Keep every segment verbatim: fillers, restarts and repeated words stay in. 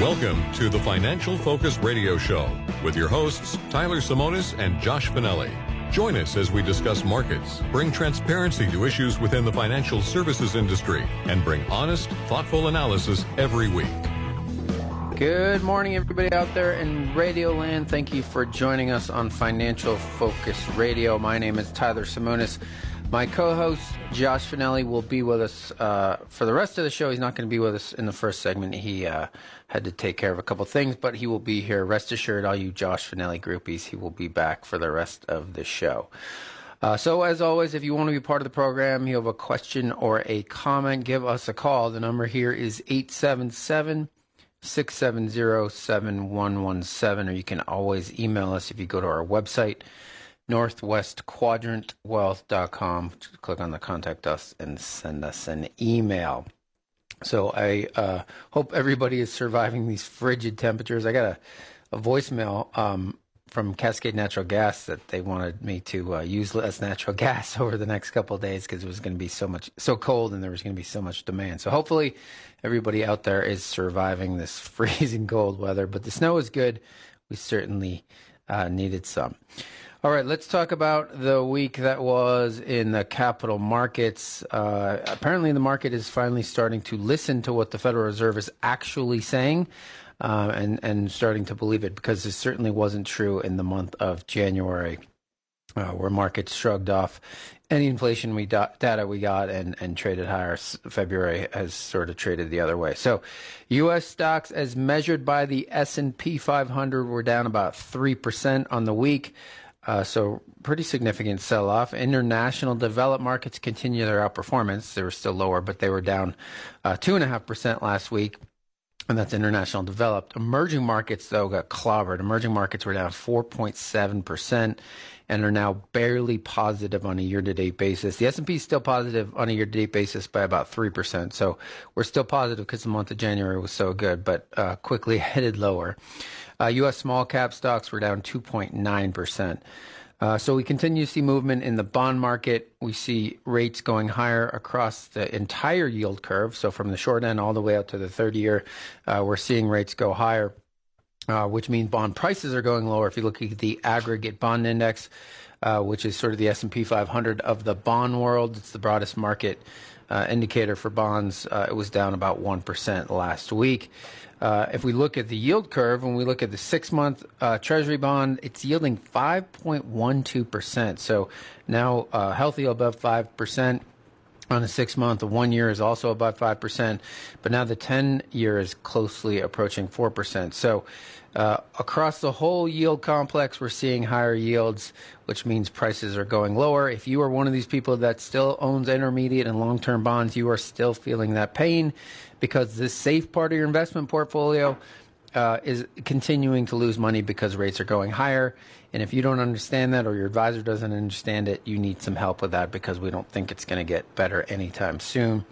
Welcome to the Financial Focus Radio Show with your hosts, Tyler Simonis and Josh Finelli. Join us as we discuss markets, bring transparency to issues within the financial services industry, and bring honest, thoughtful analysis every week. Good morning, everybody out there in Radio Land. Thank you for joining us on Financial Focus Radio. My name is Tyler Simonis. My co-host, Josh Finelli, will be with us uh, for the rest of the show. He's not going to be with us in the first segment. He uh, had to take care of a couple things, but he will be here. Rest assured, all you Josh Finelli groupies, he will be back for the rest of the show. Uh, so, as always, if you want to be part of the program, you have a question or a comment, give us a call. The number here is eight seven seven, six seven zero, seven one one seven, or you can always email us if you go to our website, Northwest Quadrant Wealth dot com. Click on the Contact Us and send us an email. So I uh, hope everybody is surviving these frigid temperatures. I got a, a voicemail um, from Cascade Natural Gas that they wanted me to uh, use less natural gas over the next couple of days because it was going to be so much so cold and there was going to be so much demand. So hopefully everybody out there is surviving this freezing cold weather. But the snow is good. We certainly uh, needed some. All right, let's talk about the week that was in the capital markets. Uh, apparently, the market is finally starting to listen to what the Federal Reserve is actually saying uh, and, and starting to believe it, because this certainly wasn't true in the month of January, uh, where markets shrugged off any inflation we do- data we got and, and traded higher. February has sort of traded the other way. So U S stocks as measured by the S and P five hundred were down about three percent on the week. Uh, so pretty significant sell-off. International developed markets continue their outperformance. They were still lower, but they were down uh, two point five percent last week, and that's international developed. Emerging markets, though, got clobbered. Emerging markets were down four point seven percent and are now barely positive on a year-to-date basis. The S and P is still positive on a year-to-date basis by about three percent, so we're still positive because the month of January was so good, but uh, quickly headed lower. Uh, U S small cap stocks were down two point nine percent. Uh, so we continue to see movement in the bond market. We see rates going higher across the entire yield curve. So from the short end all the way out to the thirty year, uh, we're seeing rates go higher, uh, which means bond prices are going lower. If you look at the aggregate bond index, uh, which is sort of the S and P five hundred of the bond world, it's the broadest market uh, indicator for bonds. Uh, it was down about one percent last week. Uh, if we look at the yield curve, when we look at the six-month uh, Treasury bond, it's yielding five point one two percent. So now uh, healthy above five percent on a six-month. The one-year is also above five percent. But now the ten-year is closely approaching four percent. So uh, across the whole yield complex, we're seeing higher yields, which means prices are going lower. If you are one of these people that still owns intermediate and long-term bonds, you are still feeling that pain, because this safe part of your investment portfolio uh, is continuing to lose money because rates are going higher. And if you don't understand that, or your advisor doesn't understand it, you need some help with that, because we don't think it's going to get better anytime soon.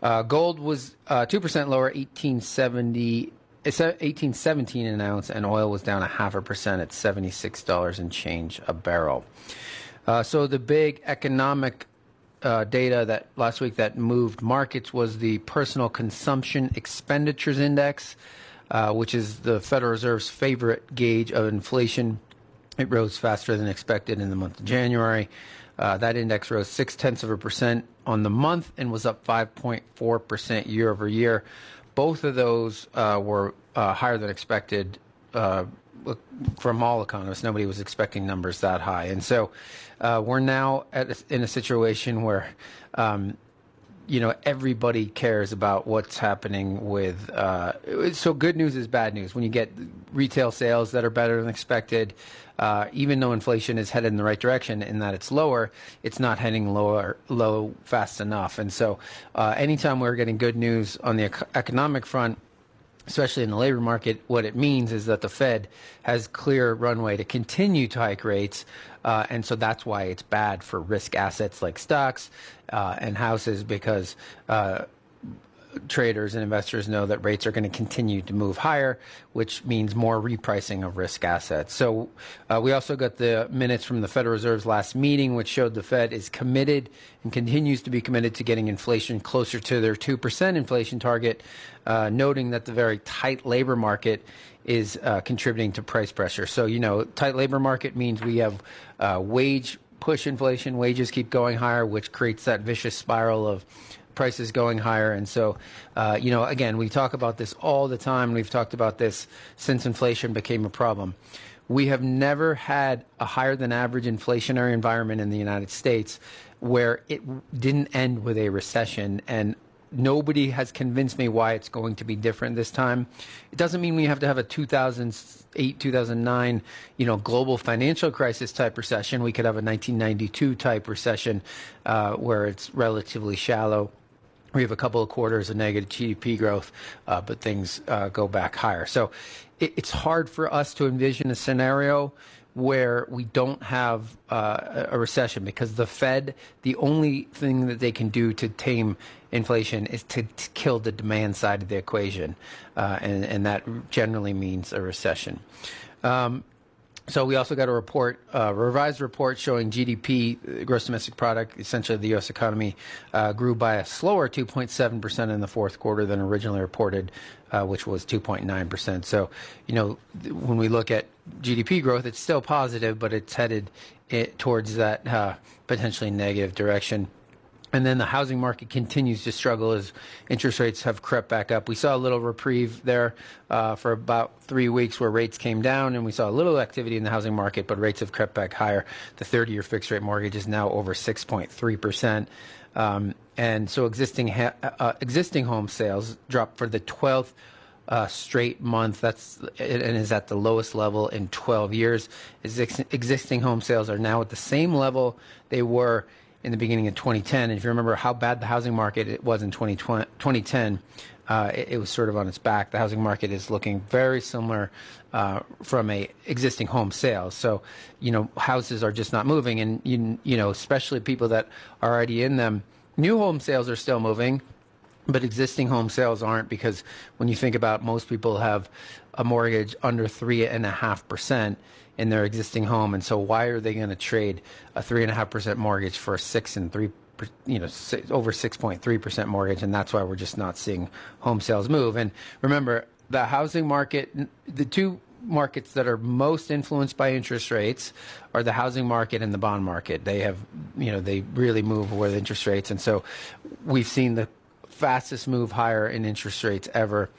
Uh, gold was uh, two percent lower, eighteen seventy, eighteen seventeen an ounce, and oil was down a half a percent at seventy-six dollars and change a barrel. Uh, so the big economic Uh, data that last week that moved markets was the Personal Consumption Expenditures Index, uh, which is the Federal Reserve's favorite gauge of inflation. It rose faster than expected in the month of January. Uh, that index rose six tenths of a percent on the month and was up five point four percent year over year. Both of those uh, were uh, higher than expected uh, from all economists. Nobody was expecting numbers that high. And so uh, we're now at a, in a situation where um, you know, everybody cares about what's happening with uh, – so good news is bad news. When you get retail sales that are better than expected, uh, even though inflation is headed in the right direction in that it's lower, it's not heading lower low fast enough. And so uh, anytime we're getting good news on the ec- economic front, especially in the labor market, what it means is that the Fed has clear runway to continue to hike rates. Uh, and so that's why it's bad for risk assets like stocks uh, and houses, because uh, traders and investors know that rates are going to continue to move higher, which means more repricing of risk assets. So uh, we also got the minutes from the Federal Reserve's last meeting, which showed the Fed is committed and continues to be committed to getting inflation closer to their two percent inflation target, uh, noting that the very tight labor market is uh, contributing to price pressure. So, you know, tight labor market means we have uh, wage push inflation. Wages keep going higher, which creates that vicious spiral of prices going higher. And so, uh, you know, again, we talk about this all the time. We've talked about this since inflation became a problem. We have never had a higher than average inflationary environment in the United States where it didn't end with a recession, and nobody has convinced me why it's going to be different this time. It doesn't mean we have to have a two thousand eight, two thousand nine, you know, global financial crisis type recession. We could have a nineteen ninety-two type recession uh, where it's relatively shallow. We have a couple of quarters of negative G D P growth, uh, but things uh, go back higher. So it, it's hard for us to envision a scenario where we don't have uh, a recession, because the Fed, the only thing that they can do to tame inflation is to, to kill the demand side of the equation, uh, and, and that generally means a recession. Um, so we also got a report, a revised report showing G D P, gross domestic product, essentially the U S economy, uh, grew by a slower two point seven percent in the fourth quarter than originally reported, uh, which was two point nine percent. So, you know, when we look at G D P growth, it's still positive, but it's headed it towards that uh, potentially negative direction. And then the housing market continues to struggle as interest rates have crept back up. We saw a little reprieve there uh, for about three weeks where rates came down, and we saw a little activity in the housing market, but rates have crept back higher. The thirty-year fixed rate mortgage is now over six point three percent. Um, and so existing, ha- uh, existing home sales dropped for the twelfth Uh, straight month. That's and is at the lowest level in twelve years. Ex- existing home sales are now at the same level they were in the beginning of twenty ten. And if you remember how bad the housing market it was in twenty ten, uh, it, it was sort of on its back. The housing market is looking very similar uh, from a existing home sales. So, you know, houses are just not moving, and you, you know, especially people that are already in them. New home sales are still moving, but existing home sales aren't, because when you think about, most people have a mortgage under three and a half percent in their existing home, and so why are they going to trade a three and a half percent mortgage for a six and three, you know, over six point three percent mortgage? And that's why we're just not seeing home sales move. And remember, the housing market, the two markets that are most influenced by interest rates are the housing market and the bond market. They have, you know, they really move with interest rates, and so we've seen the fastest move higher in interest rates ever,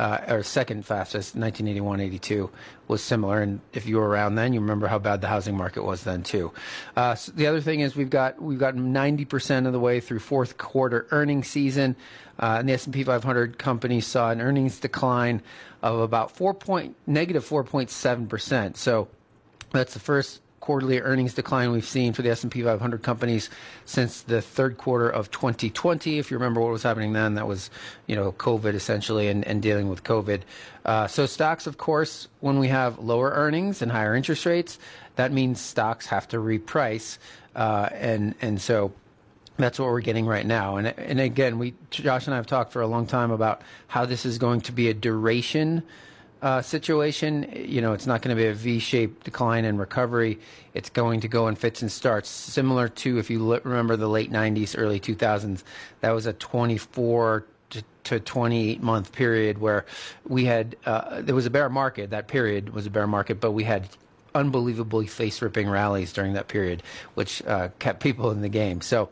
uh, or second fastest. Nineteen eighty-one eighty-two was similar, and if you were around then, you remember how bad the housing market was then too. Uh, so the other thing is we've got we've got ninety percent of the way through fourth quarter earnings season, uh, and the S and P five hundred companies saw an earnings decline of about four point negative four point seven percent. So that's the first quarterly earnings decline we've seen for the S and P five hundred companies since the third quarter of twenty twenty. If you remember what was happening then, that was, you know, COVID essentially, and, and dealing with COVID. Uh, so stocks, of course, when we have lower earnings and higher interest rates, that means stocks have to reprice, uh, and and so that's what we're getting right now. And and again, we Josh and I have talked for a long time about how this is going to be a duration Uh, situation. You know, it's not going to be a V-shaped decline and recovery. It's going to go in fits and starts, similar to, if you l- remember the late nineties, early two thousands, that was a twenty-four to twenty-eight month period where we had, uh, there was a bear market. That period was a bear market, but we had unbelievably face-ripping rallies during that period, which uh, kept people in the game. So,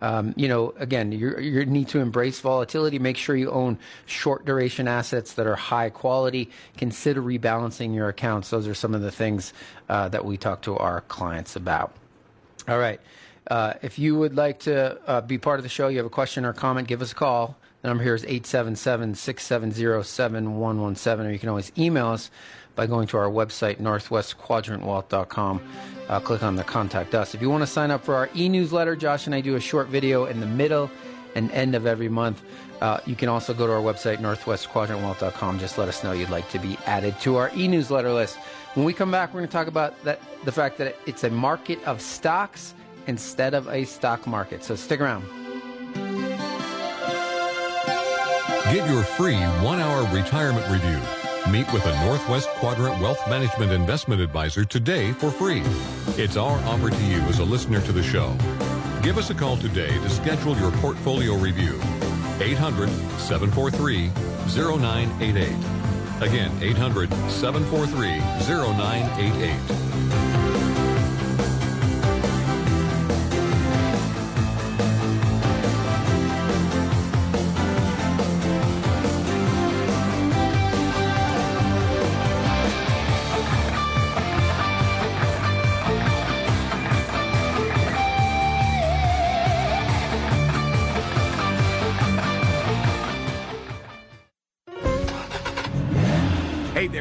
Um, you know, again, you you need to embrace volatility. Make sure you own short duration assets that are high quality. Consider rebalancing your accounts. Those are some of the things uh, that we talk to our clients about. All right. Uh, if you would like to uh, be part of the show, you have a question or comment, give us a call. The number here is eight seven seven, six seven zero, seven one one seven, or you can always email us by going to our website, northwest quadrant wealth dot com. Uh, click on the Contact Us. If you want to sign up for our e-newsletter, Josh and I do a short video in the middle and end of every month. Uh, you can also go to our website, northwest quadrant wealth dot com. Just let us know you'd like to be added to our e-newsletter list. When we come back, we're going to talk about that, the fact that it's a market of stocks instead of a stock market. So stick around. Get your free one-hour retirement review. Meet with a Northwest Quadrant Wealth Management Investment Advisor today for free. It's our offer to you as a listener to the show. Give us a call today to schedule your portfolio review. eight hundred, seven four three, zero nine eight eight. Again, eight hundred, seven four three, zero nine eight eight.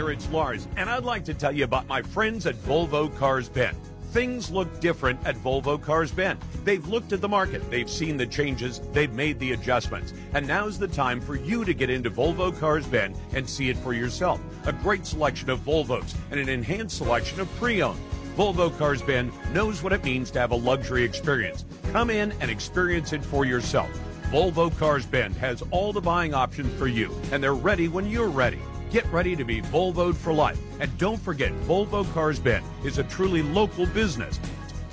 It's Lars, and I'd like to tell you about my friends at Volvo Cars Bend. Things look different at Volvo Cars Bend. They've looked at the market, they've seen the changes, they've made the adjustments. And now's the time for you to get into Volvo Cars Bend and see it for yourself. A great selection of Volvos and an enhanced selection of pre-owned. Volvo Cars Bend knows what it means to have a luxury experience. Come in and experience it for yourself. Volvo Cars Bend has all the buying options for you, and they're ready when you're ready. Get ready to be Volvoed for life. And don't forget, Volvo Cars Bend is a truly local business.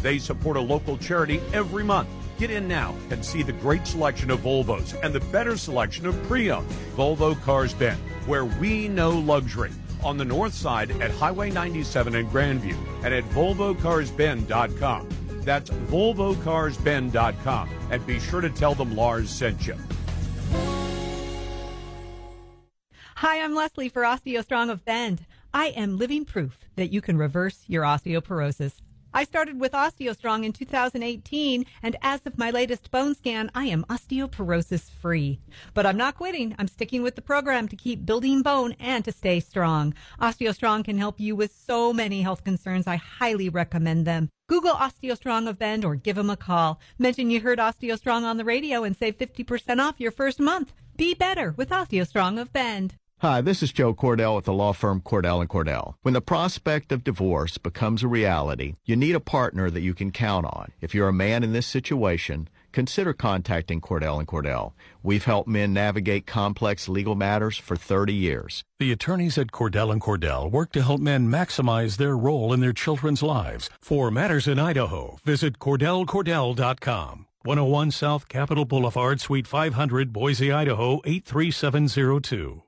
They support a local charity every month. Get in now and see the great selection of Volvos and the better selection of pre-owned. Volvo Cars Bend, where we know luxury. On the north side at Highway ninety-seven in Grandview and at volvo cars bend dot com. That's volvo cars bend dot com. And be sure to tell them Lars sent you. Hi, I'm Leslie for OsteoStrong of Bend. I am living proof that you can reverse your osteoporosis. I started with OsteoStrong in two thousand eighteen, and as of my latest bone scan, I am osteoporosis free. But I'm not quitting. I'm sticking with the program to keep building bone and to stay strong. OsteoStrong can help you with so many health concerns. I highly recommend them. Google OsteoStrong of Bend or give them a call. Mention you heard OsteoStrong on the radio and save fifty percent off your first month. Be better with OsteoStrong of Bend. Hi, this is Joe Cordell at the law firm Cordell and Cordell. When the prospect of divorce becomes a reality, you need a partner that you can count on. If you're a man in this situation, consider contacting Cordell and Cordell. We've helped men navigate complex legal matters for thirty years. The attorneys at Cordell and Cordell work to help men maximize their role in their children's lives. For matters in Idaho, visit cordell cordell dot com. one oh one South Capitol Boulevard, Suite five hundred, Boise, Idaho, eight three seven zero two.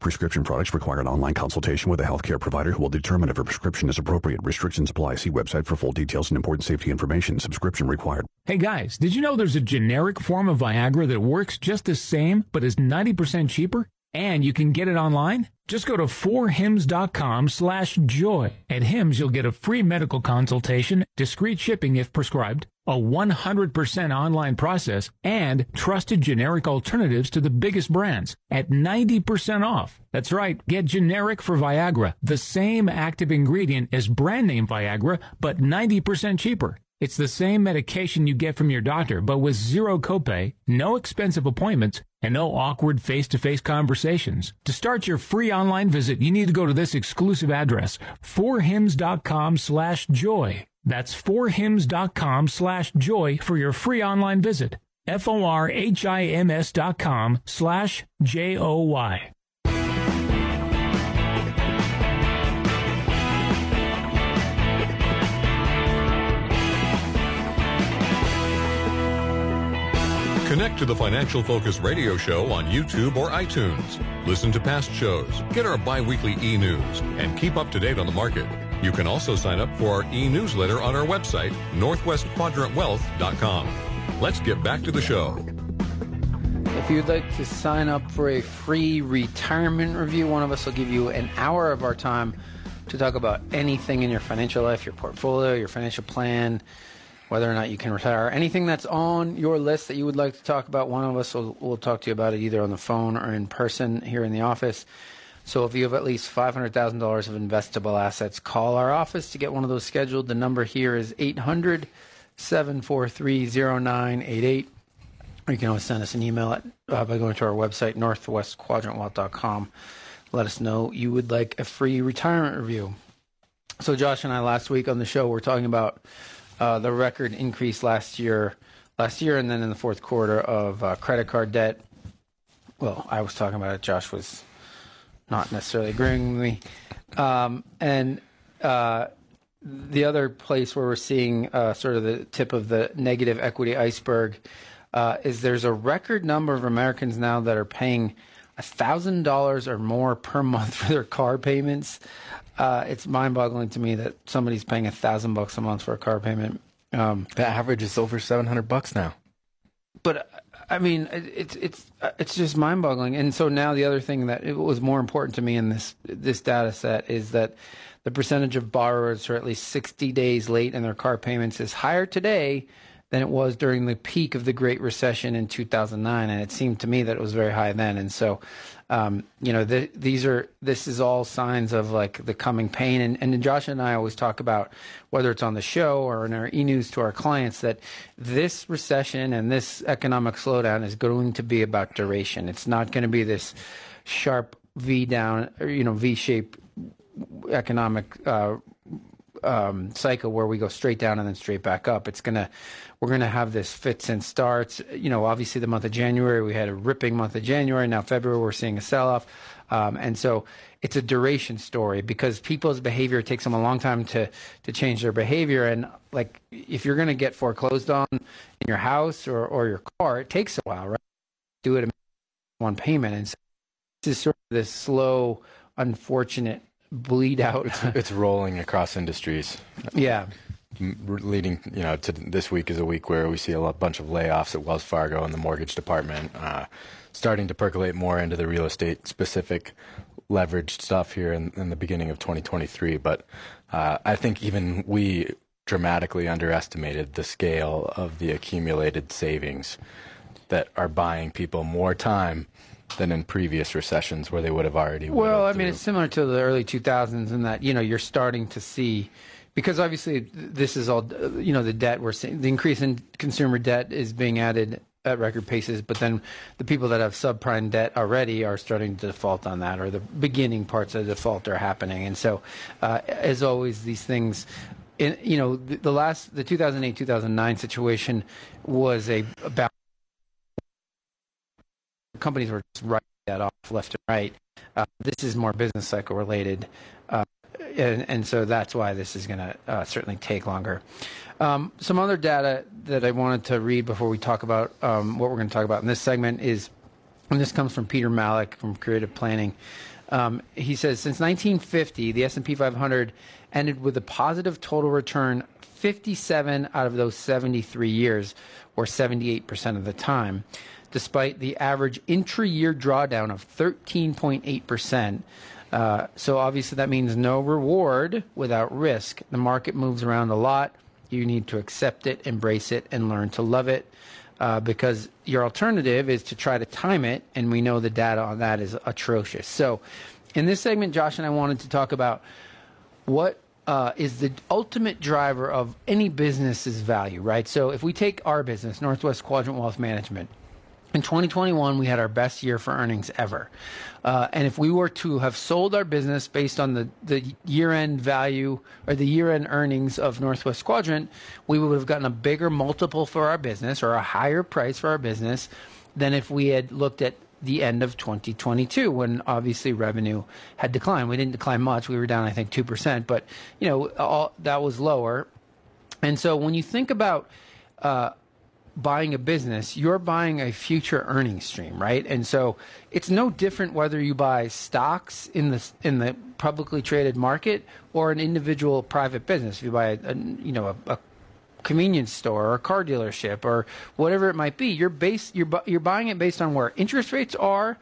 Prescription products require an online consultation with a healthcare provider who will determine if a prescription is appropriate. Restrictions apply. See website for full details and important safety information. Subscription required. Hey guys, did you know there's a generic form of Viagra that works just the same but is ninety percent cheaper? And you can get it online? Just go to for hims dot com slash joy. At HIMS, you'll get a free medical consultation, discreet shipping if prescribed, a one hundred percent online process, and trusted generic alternatives to the biggest brands at ninety percent off. That's right, get generic for Viagra, the same active ingredient as brand name Viagra, but ninety percent cheaper. It's the same medication you get from your doctor, but with zero copay, no expensive appointments, and no awkward face-to-face conversations. To start your free online visit, you need to go to this exclusive address, for hims dot com slash joy. That's for hims dot com slash joy for your free online visit. F-O-R-H-I-M-S dot com slash J-O-Y. Connect to the Financial Focus radio show on YouTube or iTunes. Listen to past shows, get our bi-weekly e-news, and keep up to date on the market. You can also sign up for our e-newsletter on our website, northwest quadrant wealth dot com. Let's get back to the show. If you'd like to sign up for a free retirement review, one of us will give you an hour of our time to talk about anything in your financial life, your portfolio, your financial plan, whether or not you can retire. Anything that's on your list that you would like to talk about, one of us will, will talk to you about it either on the phone or in person here in the office. So if you have at least five hundred thousand dollars of investable assets, call our office to get one of those scheduled. The number here is eight hundred, seven four three, zero nine eight eight. Or you can always send us an email at, uh, by going to our website, northwest quadrant wealth dot com. Let us know you would like a free retirement review. So Josh and I last week on the show were talking about uh, the record increase last year, last year, and then in the fourth quarter of uh, credit card debt. Well, I was talking about it. Josh was not necessarily agreeing with me. Um, and uh, the other place where we're seeing uh, sort of the tip of the negative equity iceberg uh, is there's a record number of Americans now that are paying one thousand dollars or more per month for their car payments. Uh, it's mind-boggling to me that somebody's paying a thousand bucks a month for a car payment. Um, the average is over seven hundred bucks now. But I mean, it's it's it's just mind-boggling. And so now the other thing that it was more important to me in this this data set is that the percentage of borrowers who are at least sixty days late in their car payments is higher today than it was during the peak of the Great Recession in two thousand nine, and it seemed to me that it was very high then. And so, um, you know, the, these are this is all signs of like the coming pain. And, and Josh and I always talk about, whether it's on the show or in our e-news to our clients, that this recession and this economic slowdown is going to be about duration. It's not going to be this sharp V down, or, you know, V-shaped economic uh, um, cycle where we go straight down and then straight back up. It's gonna We're going to have this fits and starts. You know, obviously the month of January, we had a ripping month of January. Now February, we're seeing a sell-off. Um, and so it's a duration story because people's behavior, it takes them a long time to, to change their behavior. And like, if you're going to get foreclosed on in your house or, or your car, it takes a while, right? Do it in one payment. And so this is sort of this slow, unfortunate bleed out. It's, it's rolling across industries. Yeah. Leading, you know, to this week is a week where we see a bunch of layoffs at Wells Fargo in the mortgage department, uh, starting to percolate more into the real estate specific leveraged stuff here in, in the beginning of twenty twenty-three. But uh, I think even we dramatically underestimated the scale of the accumulated savings that are buying people more time than in previous recessions where they would have already. Well, I mean, through. It's similar to the early two thousands in that, you know, you're starting to see. Because obviously this is all, you know, the debt we're seeing, the increase in consumer debt is being added at record paces, but then the people that have subprime debt already are starting to default on that, or the beginning parts of the default are happening. And so, uh, as always, these things, in, you know, the, the last, the two thousand eight, two thousand nine situation was a, about companies were just writing that off left and right. Uh, this is more business cycle related. Uh, And, and so that's why this is going to uh, certainly take longer. Um, some other data that I wanted to read before we talk about um, what we're going to talk about in this segment is, and this comes from Peter Malik from Creative Planning. Um, he says, since nineteen fifty, the S and P five hundred ended with a positive total return fifty-seven out of those seventy-three years, or seventy-eight percent of the time, despite the average intra-year drawdown of thirteen point eight percent. Uh, so obviously that means no reward without risk. The market moves around a lot. You need to accept it, embrace it, and learn to love it, uh, because your alternative is to try to time it, and we know the data on that is atrocious. So in this segment, Josh and I wanted to talk about what uh, is the ultimate driver of any business's value, right? So if we take our business, Northwest Quadrant Wealth Management, in twenty twenty-one, we had our best year for earnings ever. Uh, and if we were to have sold our business based on the, the year-end value or the year-end earnings of Northwest Quadrant, we would have gotten a bigger multiple for our business, or a higher price for our business, than if we had looked at the end of twenty twenty-two, when obviously revenue had declined. We didn't decline much. We were down, I think, two percent. But, you know, all, that was lower. And so when you think about uh, – buying a business, you're buying a future earnings stream, right? And so it's no different whether you buy stocks in the in the publicly traded market or an individual private business. If you buy a, a you know a, a convenience store or a car dealership or whatever it might be, you're based you're you're buying it based on where interest rates are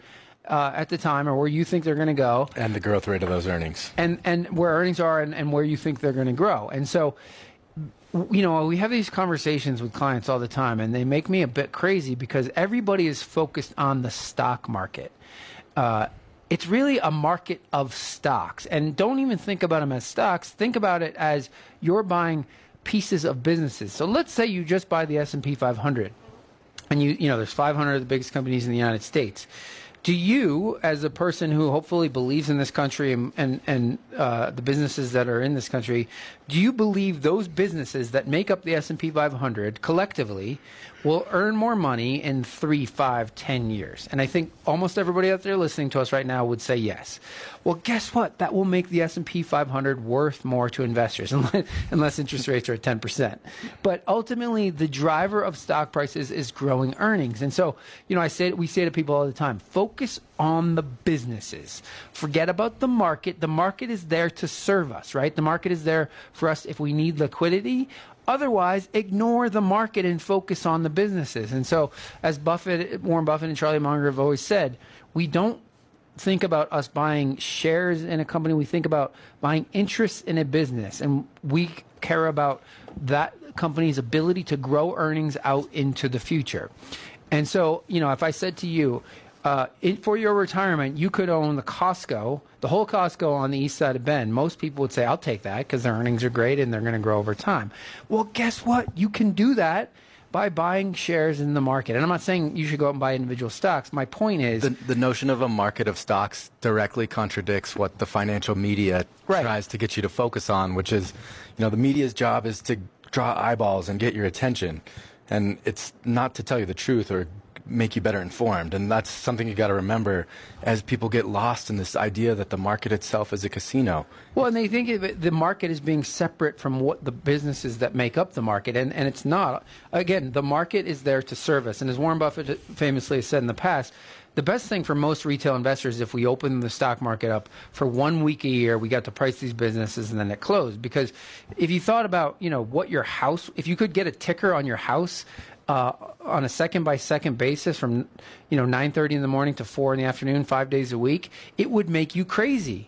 uh, at the time, or where you think they're going to go, and the growth rate of those earnings, and and where earnings are, and, and where you think they're going to grow, and so. you know, we have these conversations with clients all the time, and they make me a bit crazy because everybody is focused on the stock market. Uh, it's really a market of stocks. And don't even think about them as stocks. Think about it as you're buying pieces of businesses. So let's say you just buy the S and P five hundred. And, you you know, there's five hundred of the biggest companies in the United States. Do you, as a person who hopefully believes in this country and, and, and uh, the businesses that are in this country, do you believe those businesses that make up the S and P five hundred collectively will earn more money in three, five, ten years? And I think almost everybody out there listening to us right now would say yes. Well, guess what? That will make the S and P five hundred worth more to investors, unless, unless interest rates are at ten percent. But ultimately, the driver of stock prices is growing earnings. And so, you know, I say we say to people all the time, focus Focus on the businesses. Forget about the market. The market is there to serve us, right? The market is there for us if we need liquidity. Otherwise, ignore the market and focus on the businesses. And so, as Buffett, Warren Buffett and Charlie Munger have always said, we don't think about us buying shares in a company. We think about buying interests in a business. And we care about that company's ability to grow earnings out into the future. And so, you know, if I said to you, Uh, it, for your retirement, you could own the Costco, the whole Costco on the east side of Bend. Most people would say, I'll take that because their earnings are great and they're going to grow over time. Well, guess what? You can do that by buying shares in the market. And I'm not saying you should go out and buy individual stocks. My point is... The, the notion of a market of stocks directly contradicts what the financial media right. tries to get you to focus on, which is, you know, the media's job is to draw eyeballs and get your attention. And it's not to tell you the truth or make you better informed. And that's something you got to remember as people get lost in this idea that the market itself is a casino. Well, and they think of it, the market is being separate from what the businesses that make up the market. And, and it's not. Again, the market is there to serve us. And as Warren Buffett famously said in the past, the best thing for most retail investors is if we open the stock market up for one week a year, we got to price these businesses and then it closed. Because if you thought about, you know, what your house, if you could get a ticker on your house Uh, on a second-by-second basis from, you know, nine thirty in the morning to four in the afternoon, five days a week, it would make you crazy.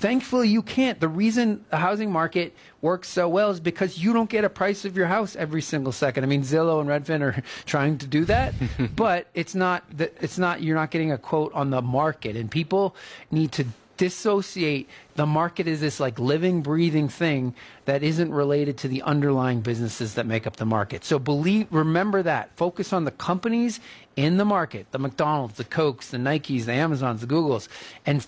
Thankfully, you can't. The reason the housing market works so well is because you don't get a price of your house every single second. I mean, Zillow and Redfin are trying to do that, but it's not. The, it's not. You're not getting a quote on the market, and people need to dissociate. The market is this like living, breathing thing that isn't related to the underlying businesses that make up the market. So believe, remember that. Focus on the companies in the market, the McDonald's, the Cokes, the Nikes, the Amazons, the Googles, and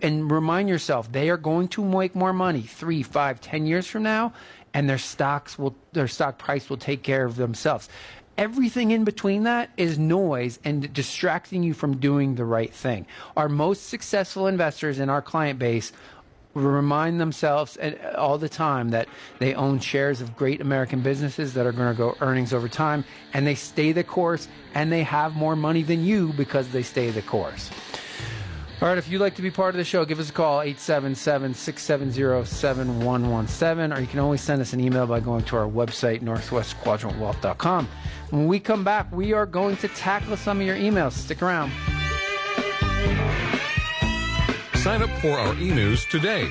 and remind yourself they are going to make more money three, five, ten years from now, and their stocks will, their stock price will take care of themselves. Everything in between that is noise and distracting you from doing the right thing. Our most successful investors in our client base remind themselves all the time that they own shares of great American businesses that are going to grow earnings over time, and they stay the course, and they have more money than you because they stay the course. All right, if you'd like to be part of the show, give us a call, eight seven seven, six seven zero, seven one one seven, or you can always send us an email by going to our website, northwest quadrant wealth dot com. When we come back, we are going to tackle some of your emails. Stick around. Sign up for our e-news today.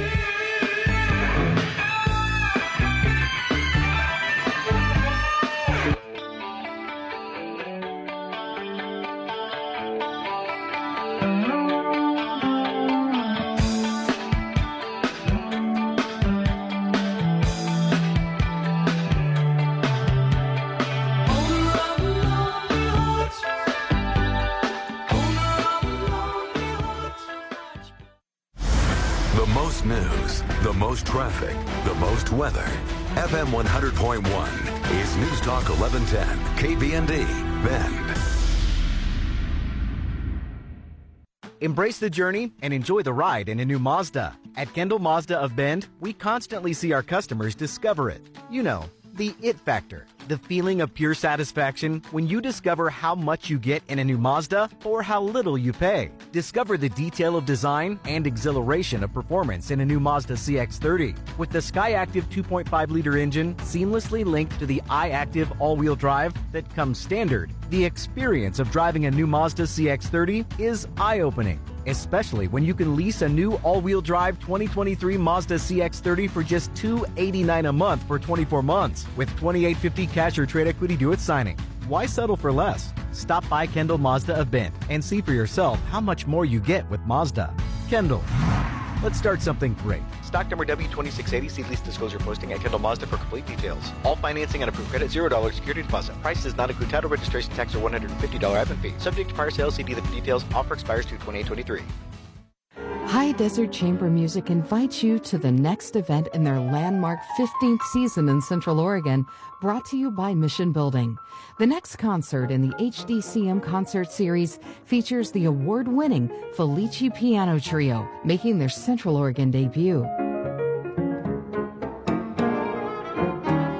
Traffic, the most weather. F M one hundred point one is News Talk eleven ten, K B N D, Bend. Embrace the journey and enjoy the ride in a new Mazda. At Kendall Mazda of Bend, we constantly see our customers discover it. You know, The it factor, the feeling of pure satisfaction when you discover how much you get in a new Mazda or how little you pay. Discover the detail of design and exhilaration of performance in a new Mazda C X thirty. With the Skyactiv two point five liter engine seamlessly linked to the iActive all-wheel drive that comes standard, the experience of driving a new Mazda C X thirty is eye-opening, especially when you can lease a new all-wheel drive twenty twenty-three Mazda C X thirty for just two hundred eighty-nine dollars a month for twenty-four months with two thousand eight hundred fifty dollars cash or trade equity due at signing. Why settle for less? Stop by Kendall Mazda of Bend and see for yourself how much more you get with Mazda. Kendall, let's start something great. Stock number W twenty-six eighty, see lease disclosure posting at Kendall Mazda for complete details. All financing and approved credit, zero dollars security deposit. Price does not include title registration tax or one hundred fifty dollars admin fee. Subject to prior sales, see dealer for details. Offer expires two twenty-eight twenty-three. High Desert Chamber Music invites you to the next event in their landmark fifteenth season in Central Oregon, brought to you by Mission Building. The next concert in the H D C M concert series features the award-winning Felici Piano Trio, making their Central Oregon debut.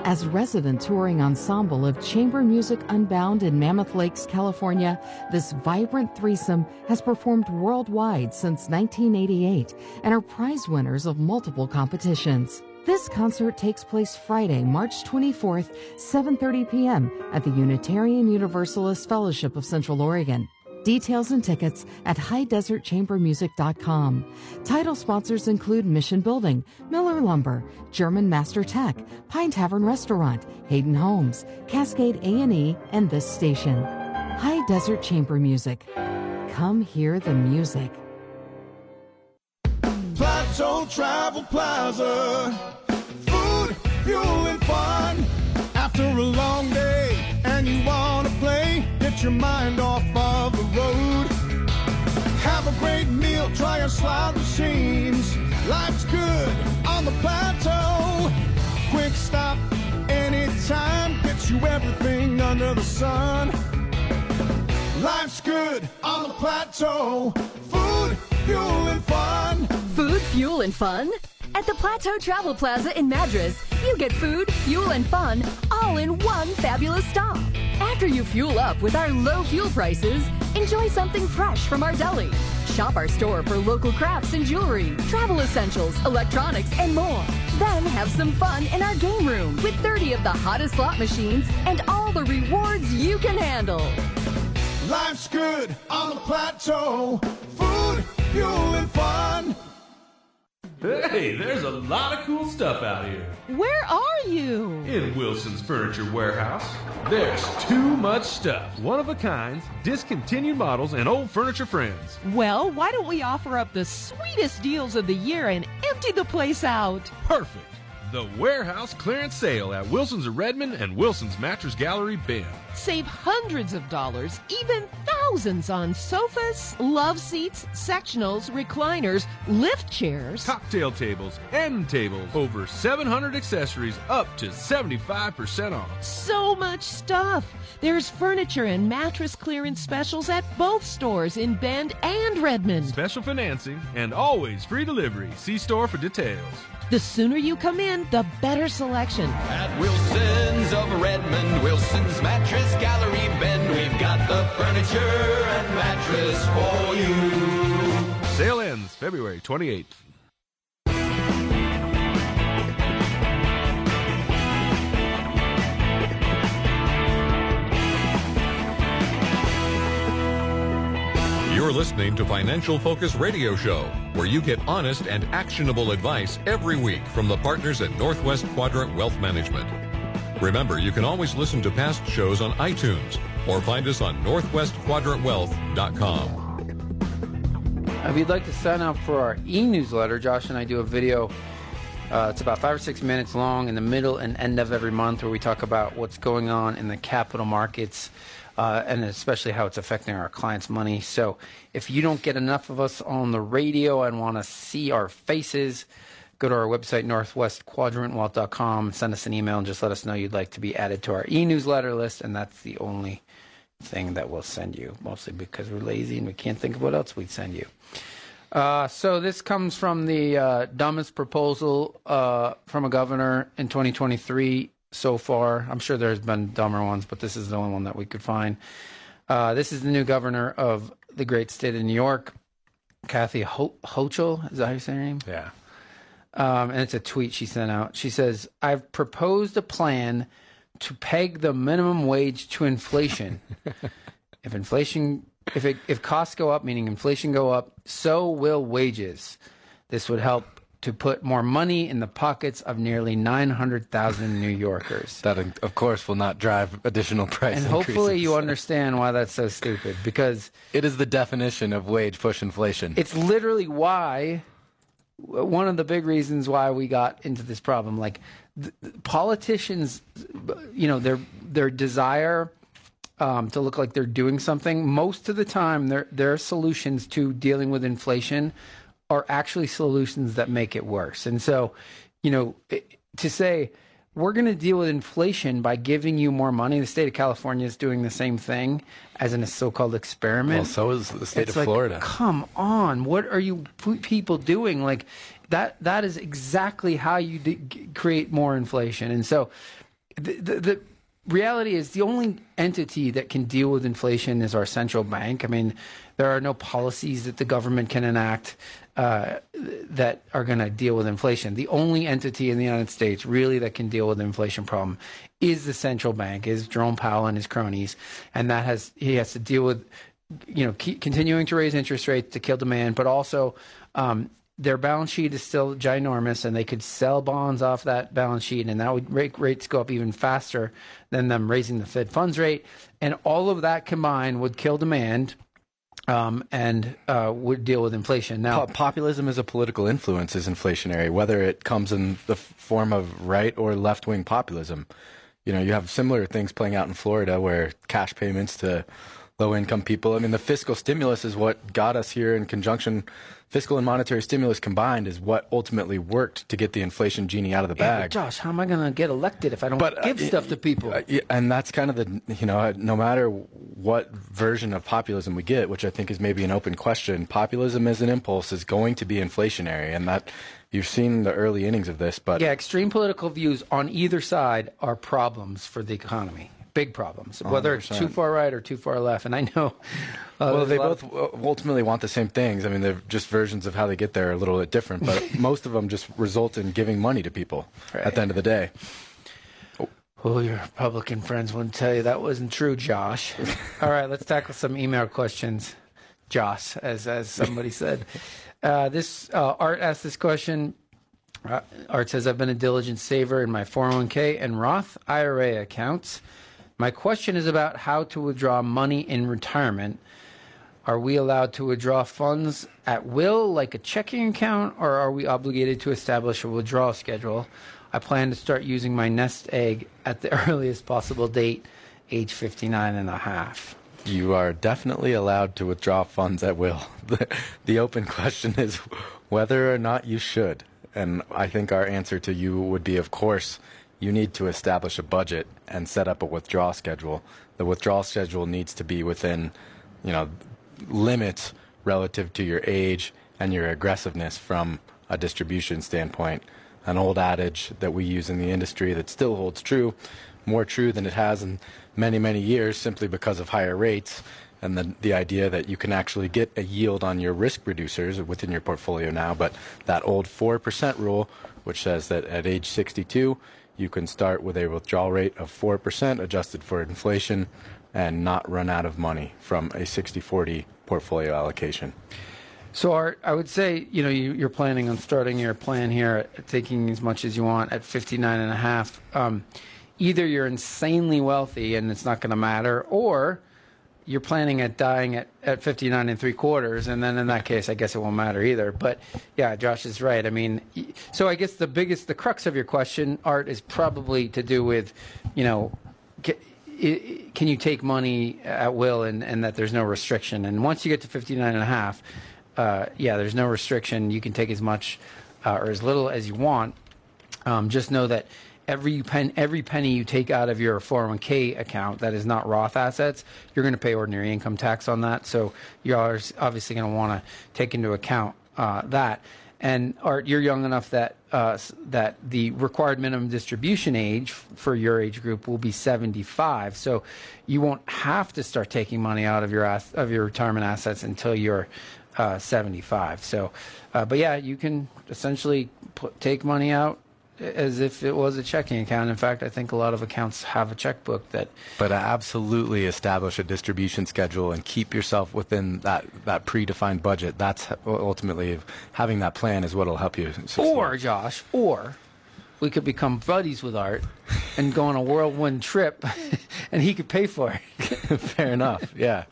As resident touring ensemble of Chamber Music Unbound in Mammoth Lakes, California, this vibrant threesome has performed worldwide since nineteen eighty-eight and are prize winners of multiple competitions. This concert takes place Friday, March twenty-fourth, seven thirty p m at the Unitarian Universalist Fellowship of Central Oregon. Details and tickets at high desert chamber music dot com. Title sponsors include Mission Building, Miller Lumber, German Master Tech, Pine Tavern Restaurant, Hayden Homes, Cascade A and E, and this station. High Desert Chamber Music. Come hear the music. Plateau Travel Plaza. Food, fuel, and fun. After a long day and you want to play, get your mind off of the road. Have a great meal, try our slot machines. Life's good on the plateau. Quick stop anytime, gets you everything under the sun. Life's good on the plateau. Food, fuel, and fun. Food, fuel, and fun? At the Plateau Travel Plaza in Madras, you get food, fuel, and fun all in one fabulous stop. After you fuel up with our low fuel prices, enjoy something fresh from our deli. Shop our store for local crafts and jewelry, travel essentials, electronics, and more. Then have some fun in our game room with thirty of the hottest slot machines and all the rewards you can handle. Life's good on the plateau. Food, fuel, and fun. Hey, there's a lot of cool stuff out here. Where are you? In Wilson's Furniture Warehouse. There's too much stuff. One-of-a-kinds, discontinued models, and old furniture friends. Well, why don't we offer up the sweetest deals of the year and empty the place out? Perfect. The Warehouse Clearance Sale at Wilson's of Redmond and Wilson's Mattress Gallery Bend. Save hundreds of dollars, even thousands on sofas, love seats, sectionals, recliners, lift chairs, cocktail tables, end tables, over seven hundred accessories, up to seventy-five percent off. So much stuff. There's furniture and mattress clearance specials at both stores in Bend and Redmond. Special financing and always free delivery. See store for details. The sooner you come in, the better selection. At Wilson's of Redmond, Wilson's Mattress Gallery Bend, we've got the furniture and mattress for you. Sale ends February twenty-eighth. You're listening to Financial Focus Radio Show, where you get honest and actionable advice every week from the partners at Northwest Quadrant Wealth Management. Remember, you can always listen to past shows on iTunes or find us on northwest quadrant wealth dot com. If you'd like to sign up for our e-newsletter, Josh and I do a video. Uh, it's about five or six minutes long in the middle and end of every month, where we talk about what's going on in the capital markets. Uh, and especially how it's affecting our clients' money. So if you don't get enough of us on the radio and want to see our faces, go to our website, northwest quadrant wealth dot com, send us an email, and just let us know you'd like to be added to our e-newsletter list, and that's the only thing that we'll send you, mostly because we're lazy and we can't think of what else we'd send you. Uh, so this comes from the uh, dumbest proposal uh, from a governor in twenty twenty-three so far. I'm sure there's been dumber ones, but this is the only one that we could find. Uh, this is the new governor of the great state of New York, Kathy Ho- Hochul. Is that how you say her name? Yeah. Um, and it's a tweet she sent out. She says, I've proposed a plan to peg the minimum wage to inflation. If inflation, if it, if costs go up, meaning inflation go up, so will wages. This would help to put more money in the pockets of nearly nine hundred thousand New Yorkers. That, of course, will not drive additional price and increases. And hopefully you understand why that's so stupid, because it is the definition of wage push inflation. It's literally why, one of the big reasons why we got into this problem. Like, th- politicians, you know, their their desire um, to look like they're doing something, most of the time their their solutions to dealing with inflation are actually solutions that make it worse. And so, you know, to say we're going to deal with inflation by giving you more money, the state of California is doing the same thing as in a so-called experiment. Well, so is the state it's of like, Florida. Come on, what are you people doing? Like that, that is exactly how you de- create more inflation. And so the, the, the reality is the only entity that can deal with inflation is our central bank. I mean, there are no policies that the government can enact Uh, that are going to deal with inflation. The only entity in the United States really that can deal with the inflation problem is the central bank, is Jerome Powell and his cronies, and that has he has to deal with, you know, keep continuing to raise interest rates to kill demand, but also um, their balance sheet is still ginormous, and they could sell bonds off that balance sheet, and that would make rates go up even faster than them raising the Fed funds rate, and all of that combined would kill demand. Um, and uh, would deal with inflation. Now, Pop- populism as a political influence is inflationary, whether it comes in the form of right or left-wing populism. You know, you have similar things playing out in Florida where cash payments to low-income people. I mean, the fiscal stimulus is what got us here in conjunction. Fiscal and monetary stimulus combined is what ultimately worked to get the inflation genie out of the bag. Yeah, but Josh, how am I going to get elected if I don't but, give uh, stuff to people? Uh, and that's kind of the, you know, no matter what version of populism we get, which I think is maybe an open question, populism as an impulse is going to be inflationary. And that, you've seen the early innings of this. But yeah, extreme political views on either side are problems for the economy. Big problems, whether one hundred percent it's too far right or too far left. And I know. Uh, well, they both of... ultimately want the same things. I mean, they're just versions of how they get there are a little bit different, but most of them just result in giving money to people right. at the end of the day. Oh. Well, your Republican friends wouldn't tell you that wasn't true, Josh. All right, let's tackle some email questions. Josh, as, as somebody said. Uh, this uh, Art asked this question. Uh, Art says, I've been a diligent saver in my four oh one k and Roth I R A accounts. My question is about how to withdraw money in retirement. Are we allowed to withdraw funds at will, like a checking account, or are we obligated to establish a withdrawal schedule? I plan to start using my nest egg at the earliest possible date, age fifty-nine and a half. You are definitely allowed to withdraw funds at will. The, the open question is whether or not you should. And I think our answer to you would be, of course, you need to establish a budget and set up a withdrawal schedule. The withdrawal schedule needs to be within, you know, limits relative to your age and your aggressiveness from a distribution standpoint. An old adage that we use in the industry that still holds true, more true than it has in many, many years simply because of higher rates, and the, the idea that you can actually get a yield on your risk reducers within your portfolio now, but that old four percent rule, which says that at age sixty-two, you can start with a withdrawal rate of four percent adjusted for inflation and not run out of money from a sixty forty portfolio allocation. So, Art, I would say, you know, you, you're planning on starting your plan here, taking as much as you want at fifty-nine and a half. Um, either you're insanely wealthy and it's not going to matter, or you're planning at dying at, at fifty-nine and three quarters. And then in that case, I guess it won't matter either. But yeah, Josh is right. I mean, so I guess the biggest, the crux of your question, Art, is probably to do with, you know, can you take money at will and, and that there's no restriction? And once you get to fifty-nine and a half, uh, yeah, there's no restriction. You can take as much uh, or as little as you want. Um, just know that Every pen, every penny you take out of your four oh one k account that is not Roth assets, you're going to pay ordinary income tax on that. So you're obviously going to want to take into account uh, that. And Art, you're young enough that uh, that the required minimum distribution age for your age group will be seventy-five. So you won't have to start taking money out of your of your retirement assets until you're uh, seventy-five. So, uh, but yeah, you can essentially put, take money out as if it was a checking account. In fact, I think a lot of accounts have a checkbook that... But absolutely establish a distribution schedule and keep yourself within that, that predefined budget. That's ultimately, having that plan is what will help you succeed. Or, Josh, or we could become buddies with Art and go on a whirlwind trip and he could pay for it. Fair enough, yeah.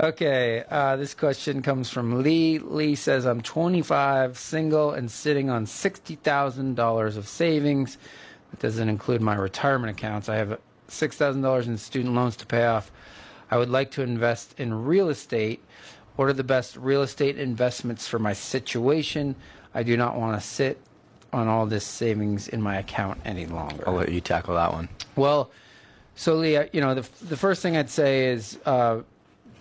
Okay, uh, this question comes from Lee. Lee says, I'm twenty-five, single, and sitting on sixty thousand dollars of savings. That doesn't include my retirement accounts. I have six thousand dollars in student loans to pay off. I would like to invest in real estate. What are the best real estate investments for my situation? I do not want to sit on all this savings in my account any longer. I'll let you tackle that one. Well, so Lee, you know, the, the first thing I'd say is... Uh,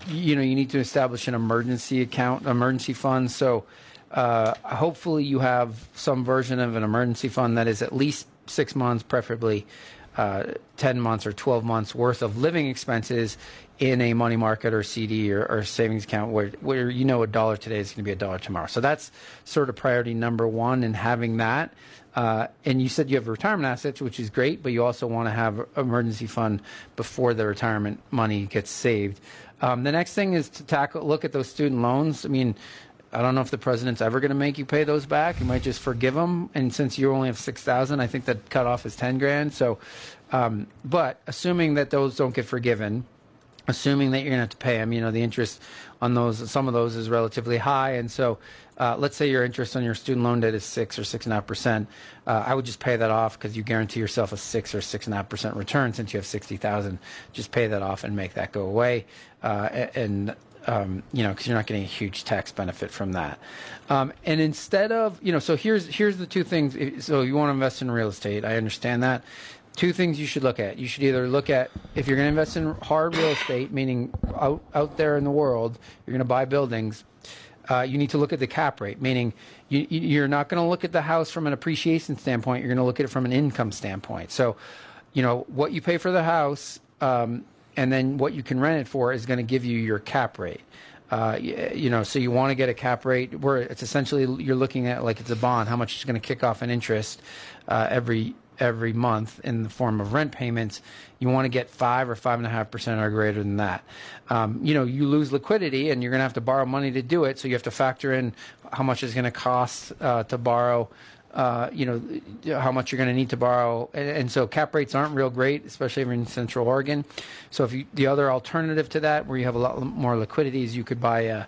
you know, you need to establish an emergency account, emergency fund. So uh, hopefully you have some version of an emergency fund that is at least six months, preferably uh, ten months or twelve months worth of living expenses in a money market or C D or, or savings account where, where you know a dollar today is going to be a dollar tomorrow. So that's sort of priority number one in having that. Uh, and you said you have retirement assets, which is great, but you also want to have an emergency fund before the retirement money gets saved. Um, the next thing is to tackle, look at those student loans. I mean, I don't know if the president's ever going to make you pay those back. You might just forgive them. And since you only have six thousand, I think that cutoff is ten grand. So, um, but assuming that those don't get forgiven, assuming that you're going to have to pay them, you know, the interest on those, some of those is relatively high. And so, uh, let's say your interest on your student loan debt is six or six and a half percent. Uh, I would just pay that off because you guarantee yourself a six or six and a half percent return since you have sixty thousand. Just pay that off and make that go away. Uh, and, um, you know, because you're not getting a huge tax benefit from that. Um, and instead of, you know, so here's, here's the two things. So you want to invest in real estate. I understand that. Two things you should look at. You should either look at, if you're going to invest in hard real estate, meaning out, out there in the world, you're going to buy buildings, uh, you need to look at the cap rate, meaning you, you're not going to look at the house from an appreciation standpoint. You're going to look at it from an income standpoint. So, you know, what you pay for the house um, and then what you can rent it for is going to give you your cap rate. Uh, you know, so you want to get a cap rate where it's essentially you're looking at like it's a bond, how much it's going to kick off in interest uh, every every month in the form of rent payments. You want to get five or five and a half percent or greater than that. Um, you know, you lose liquidity and you're going to have to borrow money to do it. So you have to factor in how much it's going to cost uh, to borrow, uh, you know, how much you're going to need to borrow. And, and so cap rates aren't real great, especially if you're in Central Oregon. So if you, the other alternative to that, where you have a lot more liquidity, is you could buy a,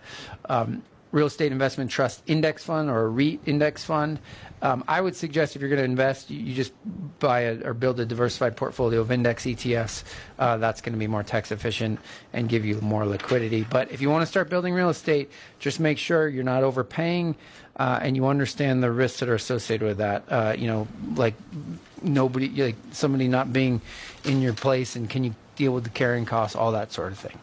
um, real estate investment trust index fund or a REIT index fund. Um, I would suggest if you're going to invest, you, you just buy a, or build a diversified portfolio of index E T Fs. Uh, that's going to be more tax efficient and give you more liquidity. But if you want to start building real estate, just make sure you're not overpaying uh, and you understand the risks that are associated with that. Uh, you know, like nobody, like somebody not being in your place, and can you deal with the carrying costs, all that sort of thing.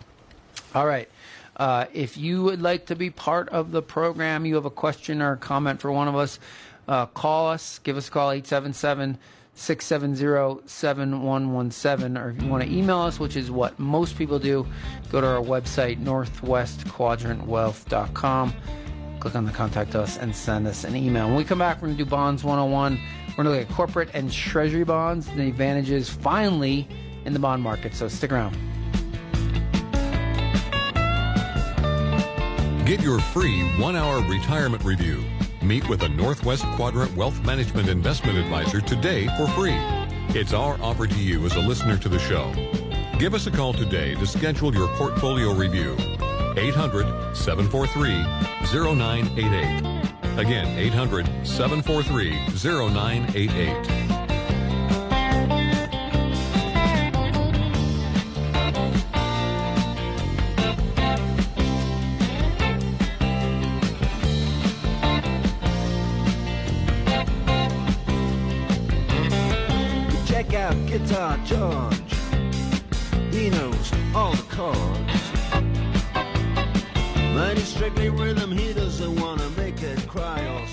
All right. Uh, if you would like to be part of the program, you have a question or a comment for one of us, uh, call us. Give us a call, eight seven seven, six seven zero, seven one one seven. Or if you want to email us, which is what most people do, go to our website, northwest quadrant wealth dot com. Click on the Contact Us and send us an email. When we come back, we're going to do Bonds one oh one. We're going to look at corporate and treasury bonds and the advantages, finally, in the bond market. So stick around. Get your free one-hour retirement review. Meet with a Northwest Quadrant Wealth Management investment advisor today for free. It's our offer to you as a listener to the show. Give us a call today to schedule your portfolio review. eight hundred, seven four three, zero nine eight eight. Again, eight hundred, seven four three, zero nine eight eight. Guitar George, he knows all the chords, but he's strictly rhythm, he doesn't want to make it cry or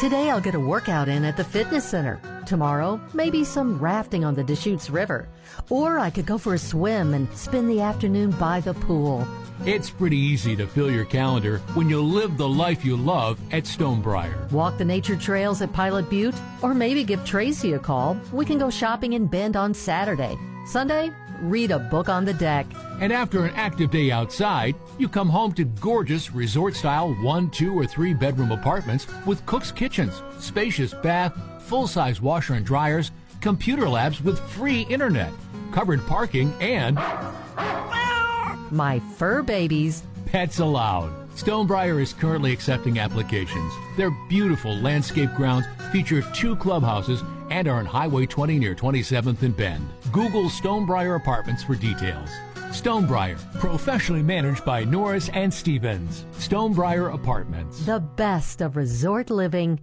Today I'll get a workout in at the fitness center. Tomorrow, maybe some rafting on the Deschutes River. Or I could go for a swim and spend the afternoon by the pool. It's pretty easy to fill your calendar when you live the life you love at Stonebriar. Walk the nature trails at Pilot Butte, or maybe give Tracy a call. We can go shopping in Bend on Saturday. Sunday, read a book on the deck. And after an active day outside, you come home to gorgeous resort-style one, two, or three-bedroom apartments with cook's kitchens, spacious bath, full-size washer and dryers, computer labs with free internet, covered parking, and... my fur babies. Pets allowed. Stonebriar is currently accepting applications. Their beautiful landscape grounds feature two clubhouses and are on Highway twenty near twenty-seventh and Bend. Google Stonebriar Apartments for details. Stonebriar, professionally managed by Norris and Stevens. Stonebriar Apartments. The best of resort living.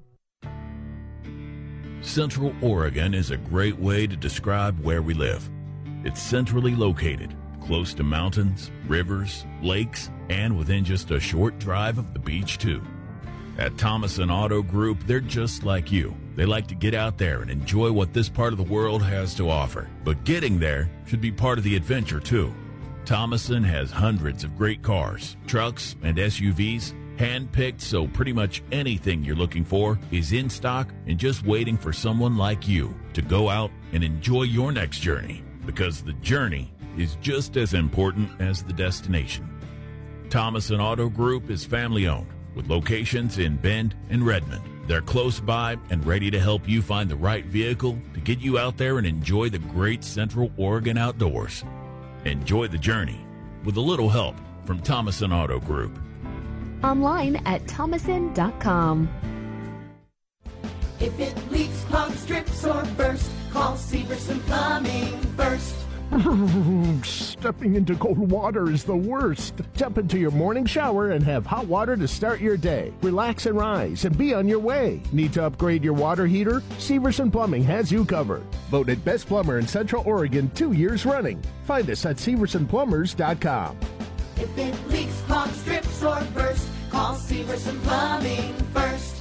Central Oregon is a great way to describe where we live. It's centrally located, close to mountains, rivers, lakes, and within just a short drive of the beach, too. At Thomason Auto Group, they're just like you. They like to get out there and enjoy what this part of the world has to offer. But getting there should be part of the adventure, too. Thomason has hundreds of great cars, trucks, and S U Vs, hand-picked, so pretty much anything you're looking for is in stock and just waiting for someone like you to go out and enjoy your next journey. Because the journey is just as important as the destination. Thomason Auto Group is family-owned, with locations in Bend and Redmond. They're close by and ready to help you find the right vehicle to get you out there and enjoy the great Central Oregon outdoors. Enjoy the journey with a little help from Thomason Auto Group. Online at thomason dot com. If it leaks, clog, strips, or bursts, call Severson Plumbing first. Stepping into cold water is the worst. Jump into your morning shower and have hot water to start your day. Relax and rise and be on your way. Need to upgrade your water heater? Severson Plumbing has you covered. Voted Best Plumber in Central Oregon two years running. Find us at severson plumbers dot com. If it leaks, clog, strips, or bursts, call Severson Plumbing first.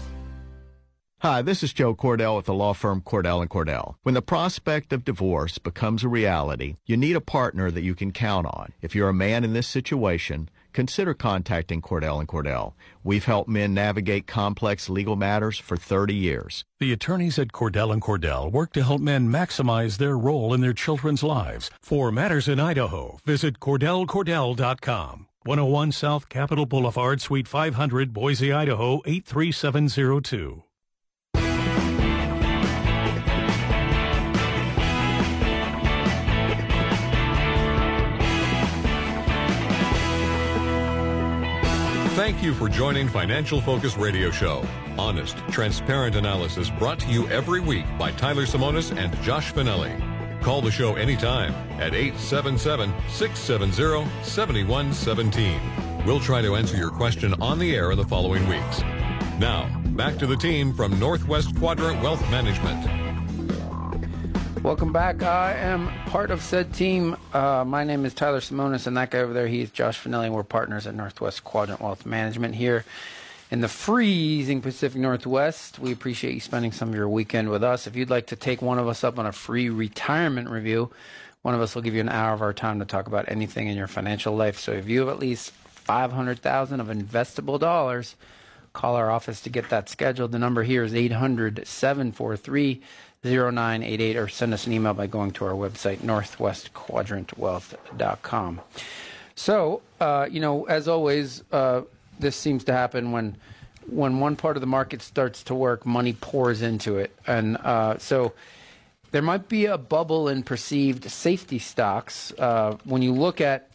Hi, this is Joe Cordell with the law firm Cordell and Cordell. When the prospect of divorce becomes a reality, you need a partner that you can count on. If you're a man in this situation, consider contacting Cordell and Cordell. We've helped men navigate complex legal matters for thirty years. The attorneys at Cordell and Cordell work to help men maximize their role in their children's lives. For matters in Idaho, visit cordell cordell dot com. one oh one South Capitol Boulevard, Suite five hundred, Boise, Idaho, eight three seven zero two. Thank you for joining Financial Focus Radio Show. Honest, transparent analysis brought to you every week by Tyler Simonis and Josh Finelli. Call the show anytime at eight seven seven, six seven zero, seven one one seven. We'll try to answer your question on the air in the following weeks. Now, back to the team from Northwest Quadrant Wealth Management. Welcome back. I am part of said team. Uh, my name is Tyler Simonis, and that guy over there, he's Josh Finelli. We're partners at Northwest Quadrant Wealth Management here in the freezing Pacific Northwest. We appreciate you spending some of your weekend with us. If you'd like to take one of us up on a free retirement review, one of us will give you an hour of our time to talk about anything in your financial life. So if you have at least five hundred thousand dollars of investable dollars, call our office to get that scheduled. The number here is eight hundred, seven four three, zero nine eight eight, or send us an email by going to our website, northwest quadrant wealth dot com. So, uh, you know, as always, uh, this seems to happen when when one part of the market starts to work, money pours into it. And uh, so there might be a bubble in perceived safety stocks. Uh, when you look at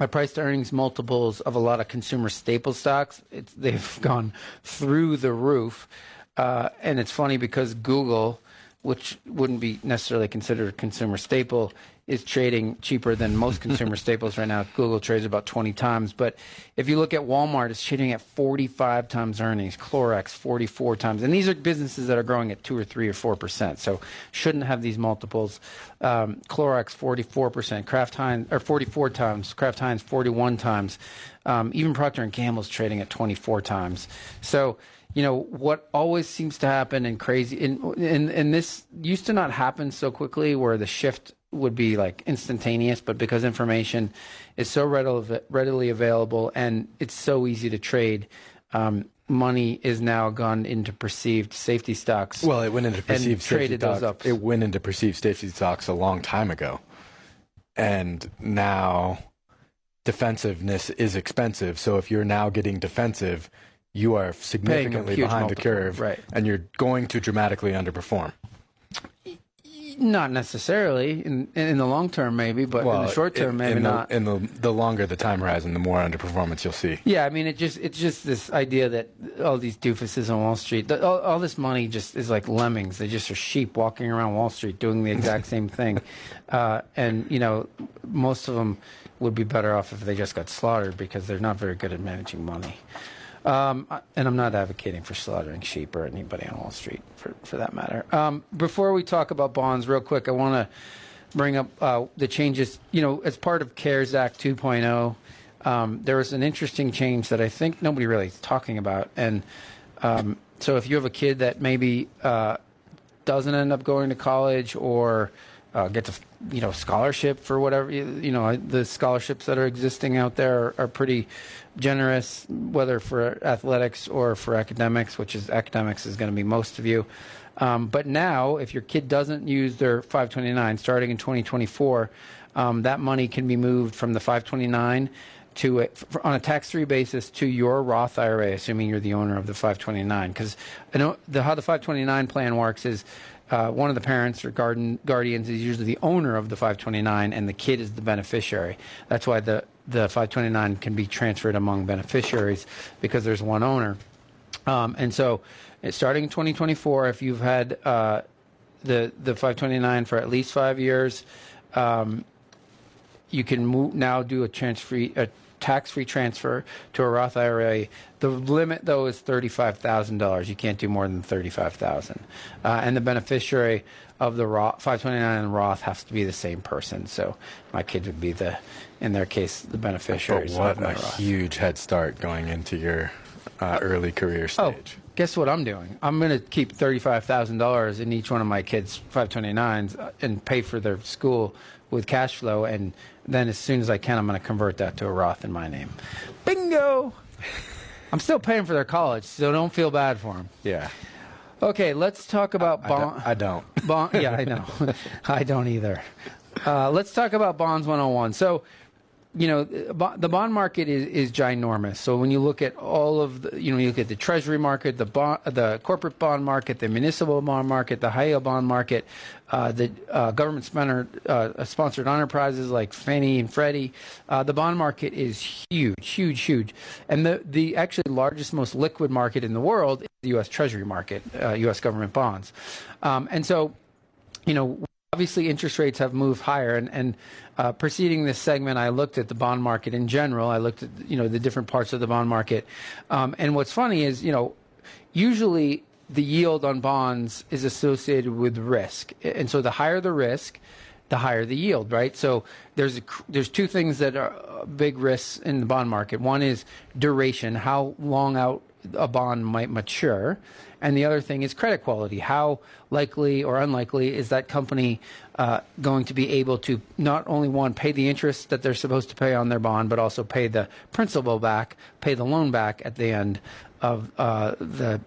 my price to earnings multiples of a lot of consumer staple stocks, it's, they've gone through the roof. Uh, and it's funny because Google, which wouldn't be necessarily considered a consumer staple, is trading cheaper than most consumer staples right now. Google trades about twenty times. But if you look at Walmart, it's trading at forty-five times earnings. Clorox, forty-four times. And these are businesses that are growing at two or three or four percent. So shouldn't have these multiples. Um, Clorox, forty-four percent. Kraft Heinz, or forty-four times. Kraft Heinz, forty-one times. Um, even Procter and Gamble's trading at twenty-four times. So, you know, what always seems to happen and crazy, and, and, and this used to not happen so quickly where the shift would be like instantaneous, but because information is so readily, readily available and it's so easy to trade, um, money is now gone into perceived safety stocks. Well, it went into perceived safety stocks. It went into perceived safety stocks a long time ago. And now defensiveness is expensive. So if you're now getting defensive, you are significantly behind multiple, the curve, right, and you're going to dramatically underperform. Not necessarily in in the long term, maybe, but well, in the short term, in, maybe in the, not. And the the longer the time horizon, the more underperformance you'll see. Yeah, I mean, it just it's just this idea that all these doofuses on Wall Street, the, all, all this money just is like lemmings. They just are sheep walking around Wall Street doing the exact same thing, uh, and you know, most of them would be better off if they just got slaughtered because they're not very good at managing money. Um, and I'm not advocating for slaughtering sheep or anybody on Wall Street, for, for that matter. Um, before we talk about bonds, real quick, I want to bring up uh, the changes. You know, as part of CARES Act two point oh, um, there was an interesting change that I think nobody really is talking about. And um, so if you have a kid that maybe uh, doesn't end up going to college or uh, gets a you know scholarship for whatever, you, you know, the scholarships that are existing out there are, are pretty generous, whether for athletics or for academics, which is academics is going to be most of you. Um, but now, if your kid doesn't use their five twenty-nine, starting in twenty twenty-four, um, that money can be moved from the five twenty-nine to a, for, on a tax-free basis to your Roth I R A, assuming you're the owner of the five twenty-nine. Because I know the, how the five twenty-nine plan works is uh, one of the parents or garden, guardians is usually the owner of the five twenty-nine, and the kid is the beneficiary. That's why the the five twenty-nine can be transferred among beneficiaries because there's one owner. Um, and so starting in twenty twenty-four, if you've had uh, the, the five twenty-nine for at least five years, um, you can move, now do a, transfer, a tax-free transfer to a Roth I R A. The limit, though, is thirty-five thousand dollars. You can't do more than thirty-five thousand dollars. Uh, and the beneficiary of the Roth, five twenty-nine and Roth has to be the same person. So my kid would be the, in their case, the beneficiaries. But what a Roth. Huge head start going into your uh, early career stage. Oh, guess what I'm doing? I'm going to keep thirty-five thousand dollars in each one of my kids' five twenty-nines and pay for their school with cash flow, and then as soon as I can, I'm going to convert that to a Roth in my name. Bingo! I'm still paying for their college, so don't feel bad for them. Yeah. Okay, let's talk about bonds. I don't. I don't. Bond, yeah, I know. I don't either. Uh, let's talk about Bonds one oh one. So, you know, the bond market is, is ginormous. So when you look at all of the, you know, you look at the treasury market, the bond, the corporate bond market, the municipal bond market, the high yield bond market, uh, the uh, government spender, uh, sponsored enterprises like Fannie and Freddie, uh, the bond market is huge, huge, huge. And the, the actually largest, most liquid market in the world is the U S treasury market, uh, U S government bonds. Um, and so, you know, obviously, interest rates have moved higher, and, and uh, preceding this segment, I looked at the bond market in general. I looked at, you know, the different parts of the bond market, um, and what's funny is, you know, usually the yield on bonds is associated with risk, and so the higher the risk, the higher the yield, right? So there's a, there's two things that are big risks in the bond market. One is duration, how long out a bond might mature, and the other thing is credit quality. How likely or unlikely is that company uh, going to be able to not only, one, pay the interest that they're supposed to pay on their bond, but also pay the principal back, pay the loan back at the end of uh, the,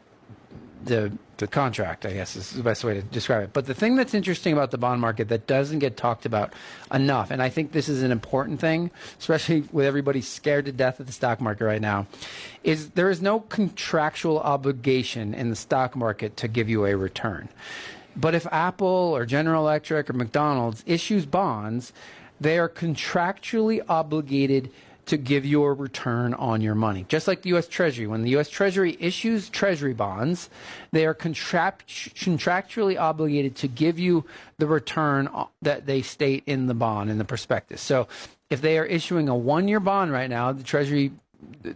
the the contract, I guess is the best way to describe it. But the thing that's interesting about the bond market that doesn't get talked about enough, and I think this is an important thing, especially with everybody scared to death of the stock market right now, is there is no contractual obligation in the stock market to give you a return. But if Apple or General Electric or McDonald's issues bonds, they are contractually obligated to give you a return on your money. Just like the U S Treasury. When the U S Treasury issues Treasury bonds, they are contract contractually obligated to give you the return that they state in the bond, in the prospectus. So if they are issuing a one-year bond right now, the Treasury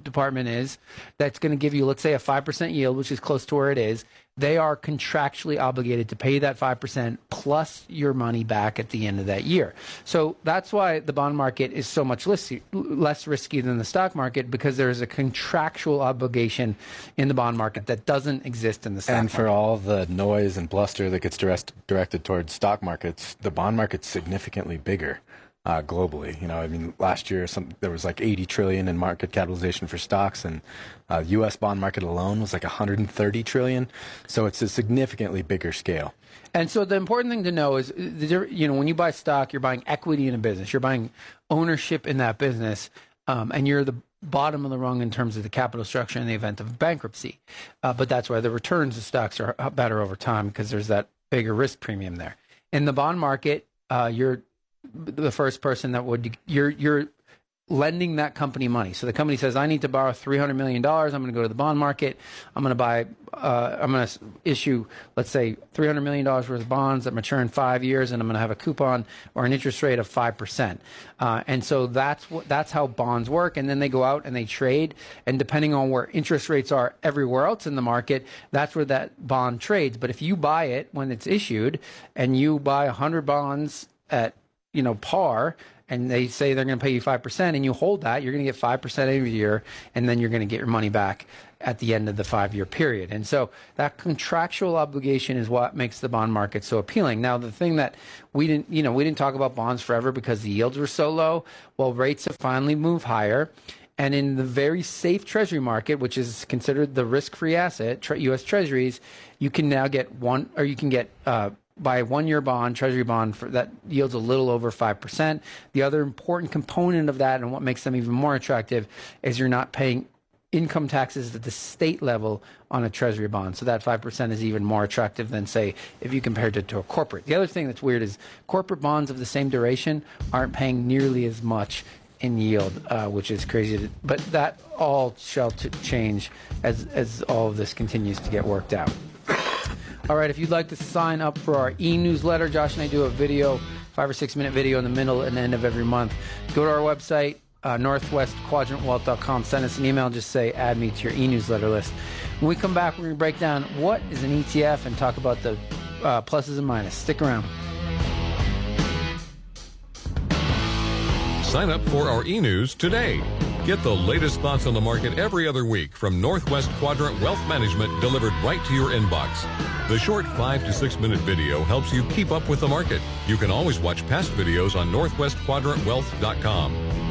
Department is, that's going to give you, let's say, a five percent yield, which is close to where it is. They are contractually obligated to pay you that five percent plus your money back at the end of that year. So that's why the bond market is so much less, less risky than the stock market, because there is a contractual obligation in the bond market that doesn't exist in the stock market. And for all the noise and bluster that gets direct, directed towards stock markets, the bond market's significantly bigger. Uh, globally, you know, I mean, last year some, there was like eighty trillion in market capitalization for stocks, and uh, U S bond market alone was like one hundred thirty trillion. So it's a significantly bigger scale. And so the important thing to know is, you know, when you buy stock, you're buying equity in a business, you're buying ownership in that business, um, and you're the bottom of the rung in terms of the capital structure in the event of bankruptcy. Uh, but that's why the returns of stocks are better over time, because there's that bigger risk premium there. In the bond market, uh, you're the first person that would, you're you're lending that company money. So the company says, I need to borrow three hundred million dollars. I'm going to go to the bond market. I'm going to buy, uh, I'm going to issue, let's say, three hundred million dollars worth of bonds that mature in five years, and I'm going to have a coupon or an interest rate of five percent. Uh, and so that's what, that's how bonds work. And then they go out and they trade. And depending on where interest rates are everywhere else in the market, that's where that bond trades. But if you buy it when it's issued, and you buy one hundred bonds at, you know, par, and they say they're going to pay you five percent, and you hold that, you're going to get five percent every year, and then you're going to get your money back at the end of the five-year period. And so that contractual obligation is what makes the bond market so appealing. Now, the thing that we didn't, you know, we didn't talk about bonds forever because the yields were so low. Well, rates have finally moved higher. And in the very safe Treasury market, which is considered the risk-free asset, U S Treasuries, you can now get one, or you can get, uh, by a one-year bond, Treasury bond, for, that yields a little over five percent. The other important component of that, and what makes them even more attractive, is you're not paying income taxes at the state level on a Treasury bond. So that five percent is even more attractive than, say, if you compared it to a corporate. The other thing that's weird is corporate bonds of the same duration aren't paying nearly as much in yield, uh, which is crazy. To, but that all shall t- change as, as all of this continues to get worked out. All right, if you'd like to sign up for our e-newsletter, Josh and I do a video, five or six minute video in the middle and end of every month. Go to our website, uh, northwest quadrant wealth dot com. Send us an email. Just say, add me to your e-newsletter list. When we come back, we're going to break down what is an E T F and talk about the uh, pluses and minuses. Stick around. Sign up for our e-news today. Get the latest thoughts on the market every other week from Northwest Quadrant Wealth Management, delivered right to your inbox. The short five to six minute video helps you keep up with the market. You can always watch past videos on northwest quadrant wealth dot com.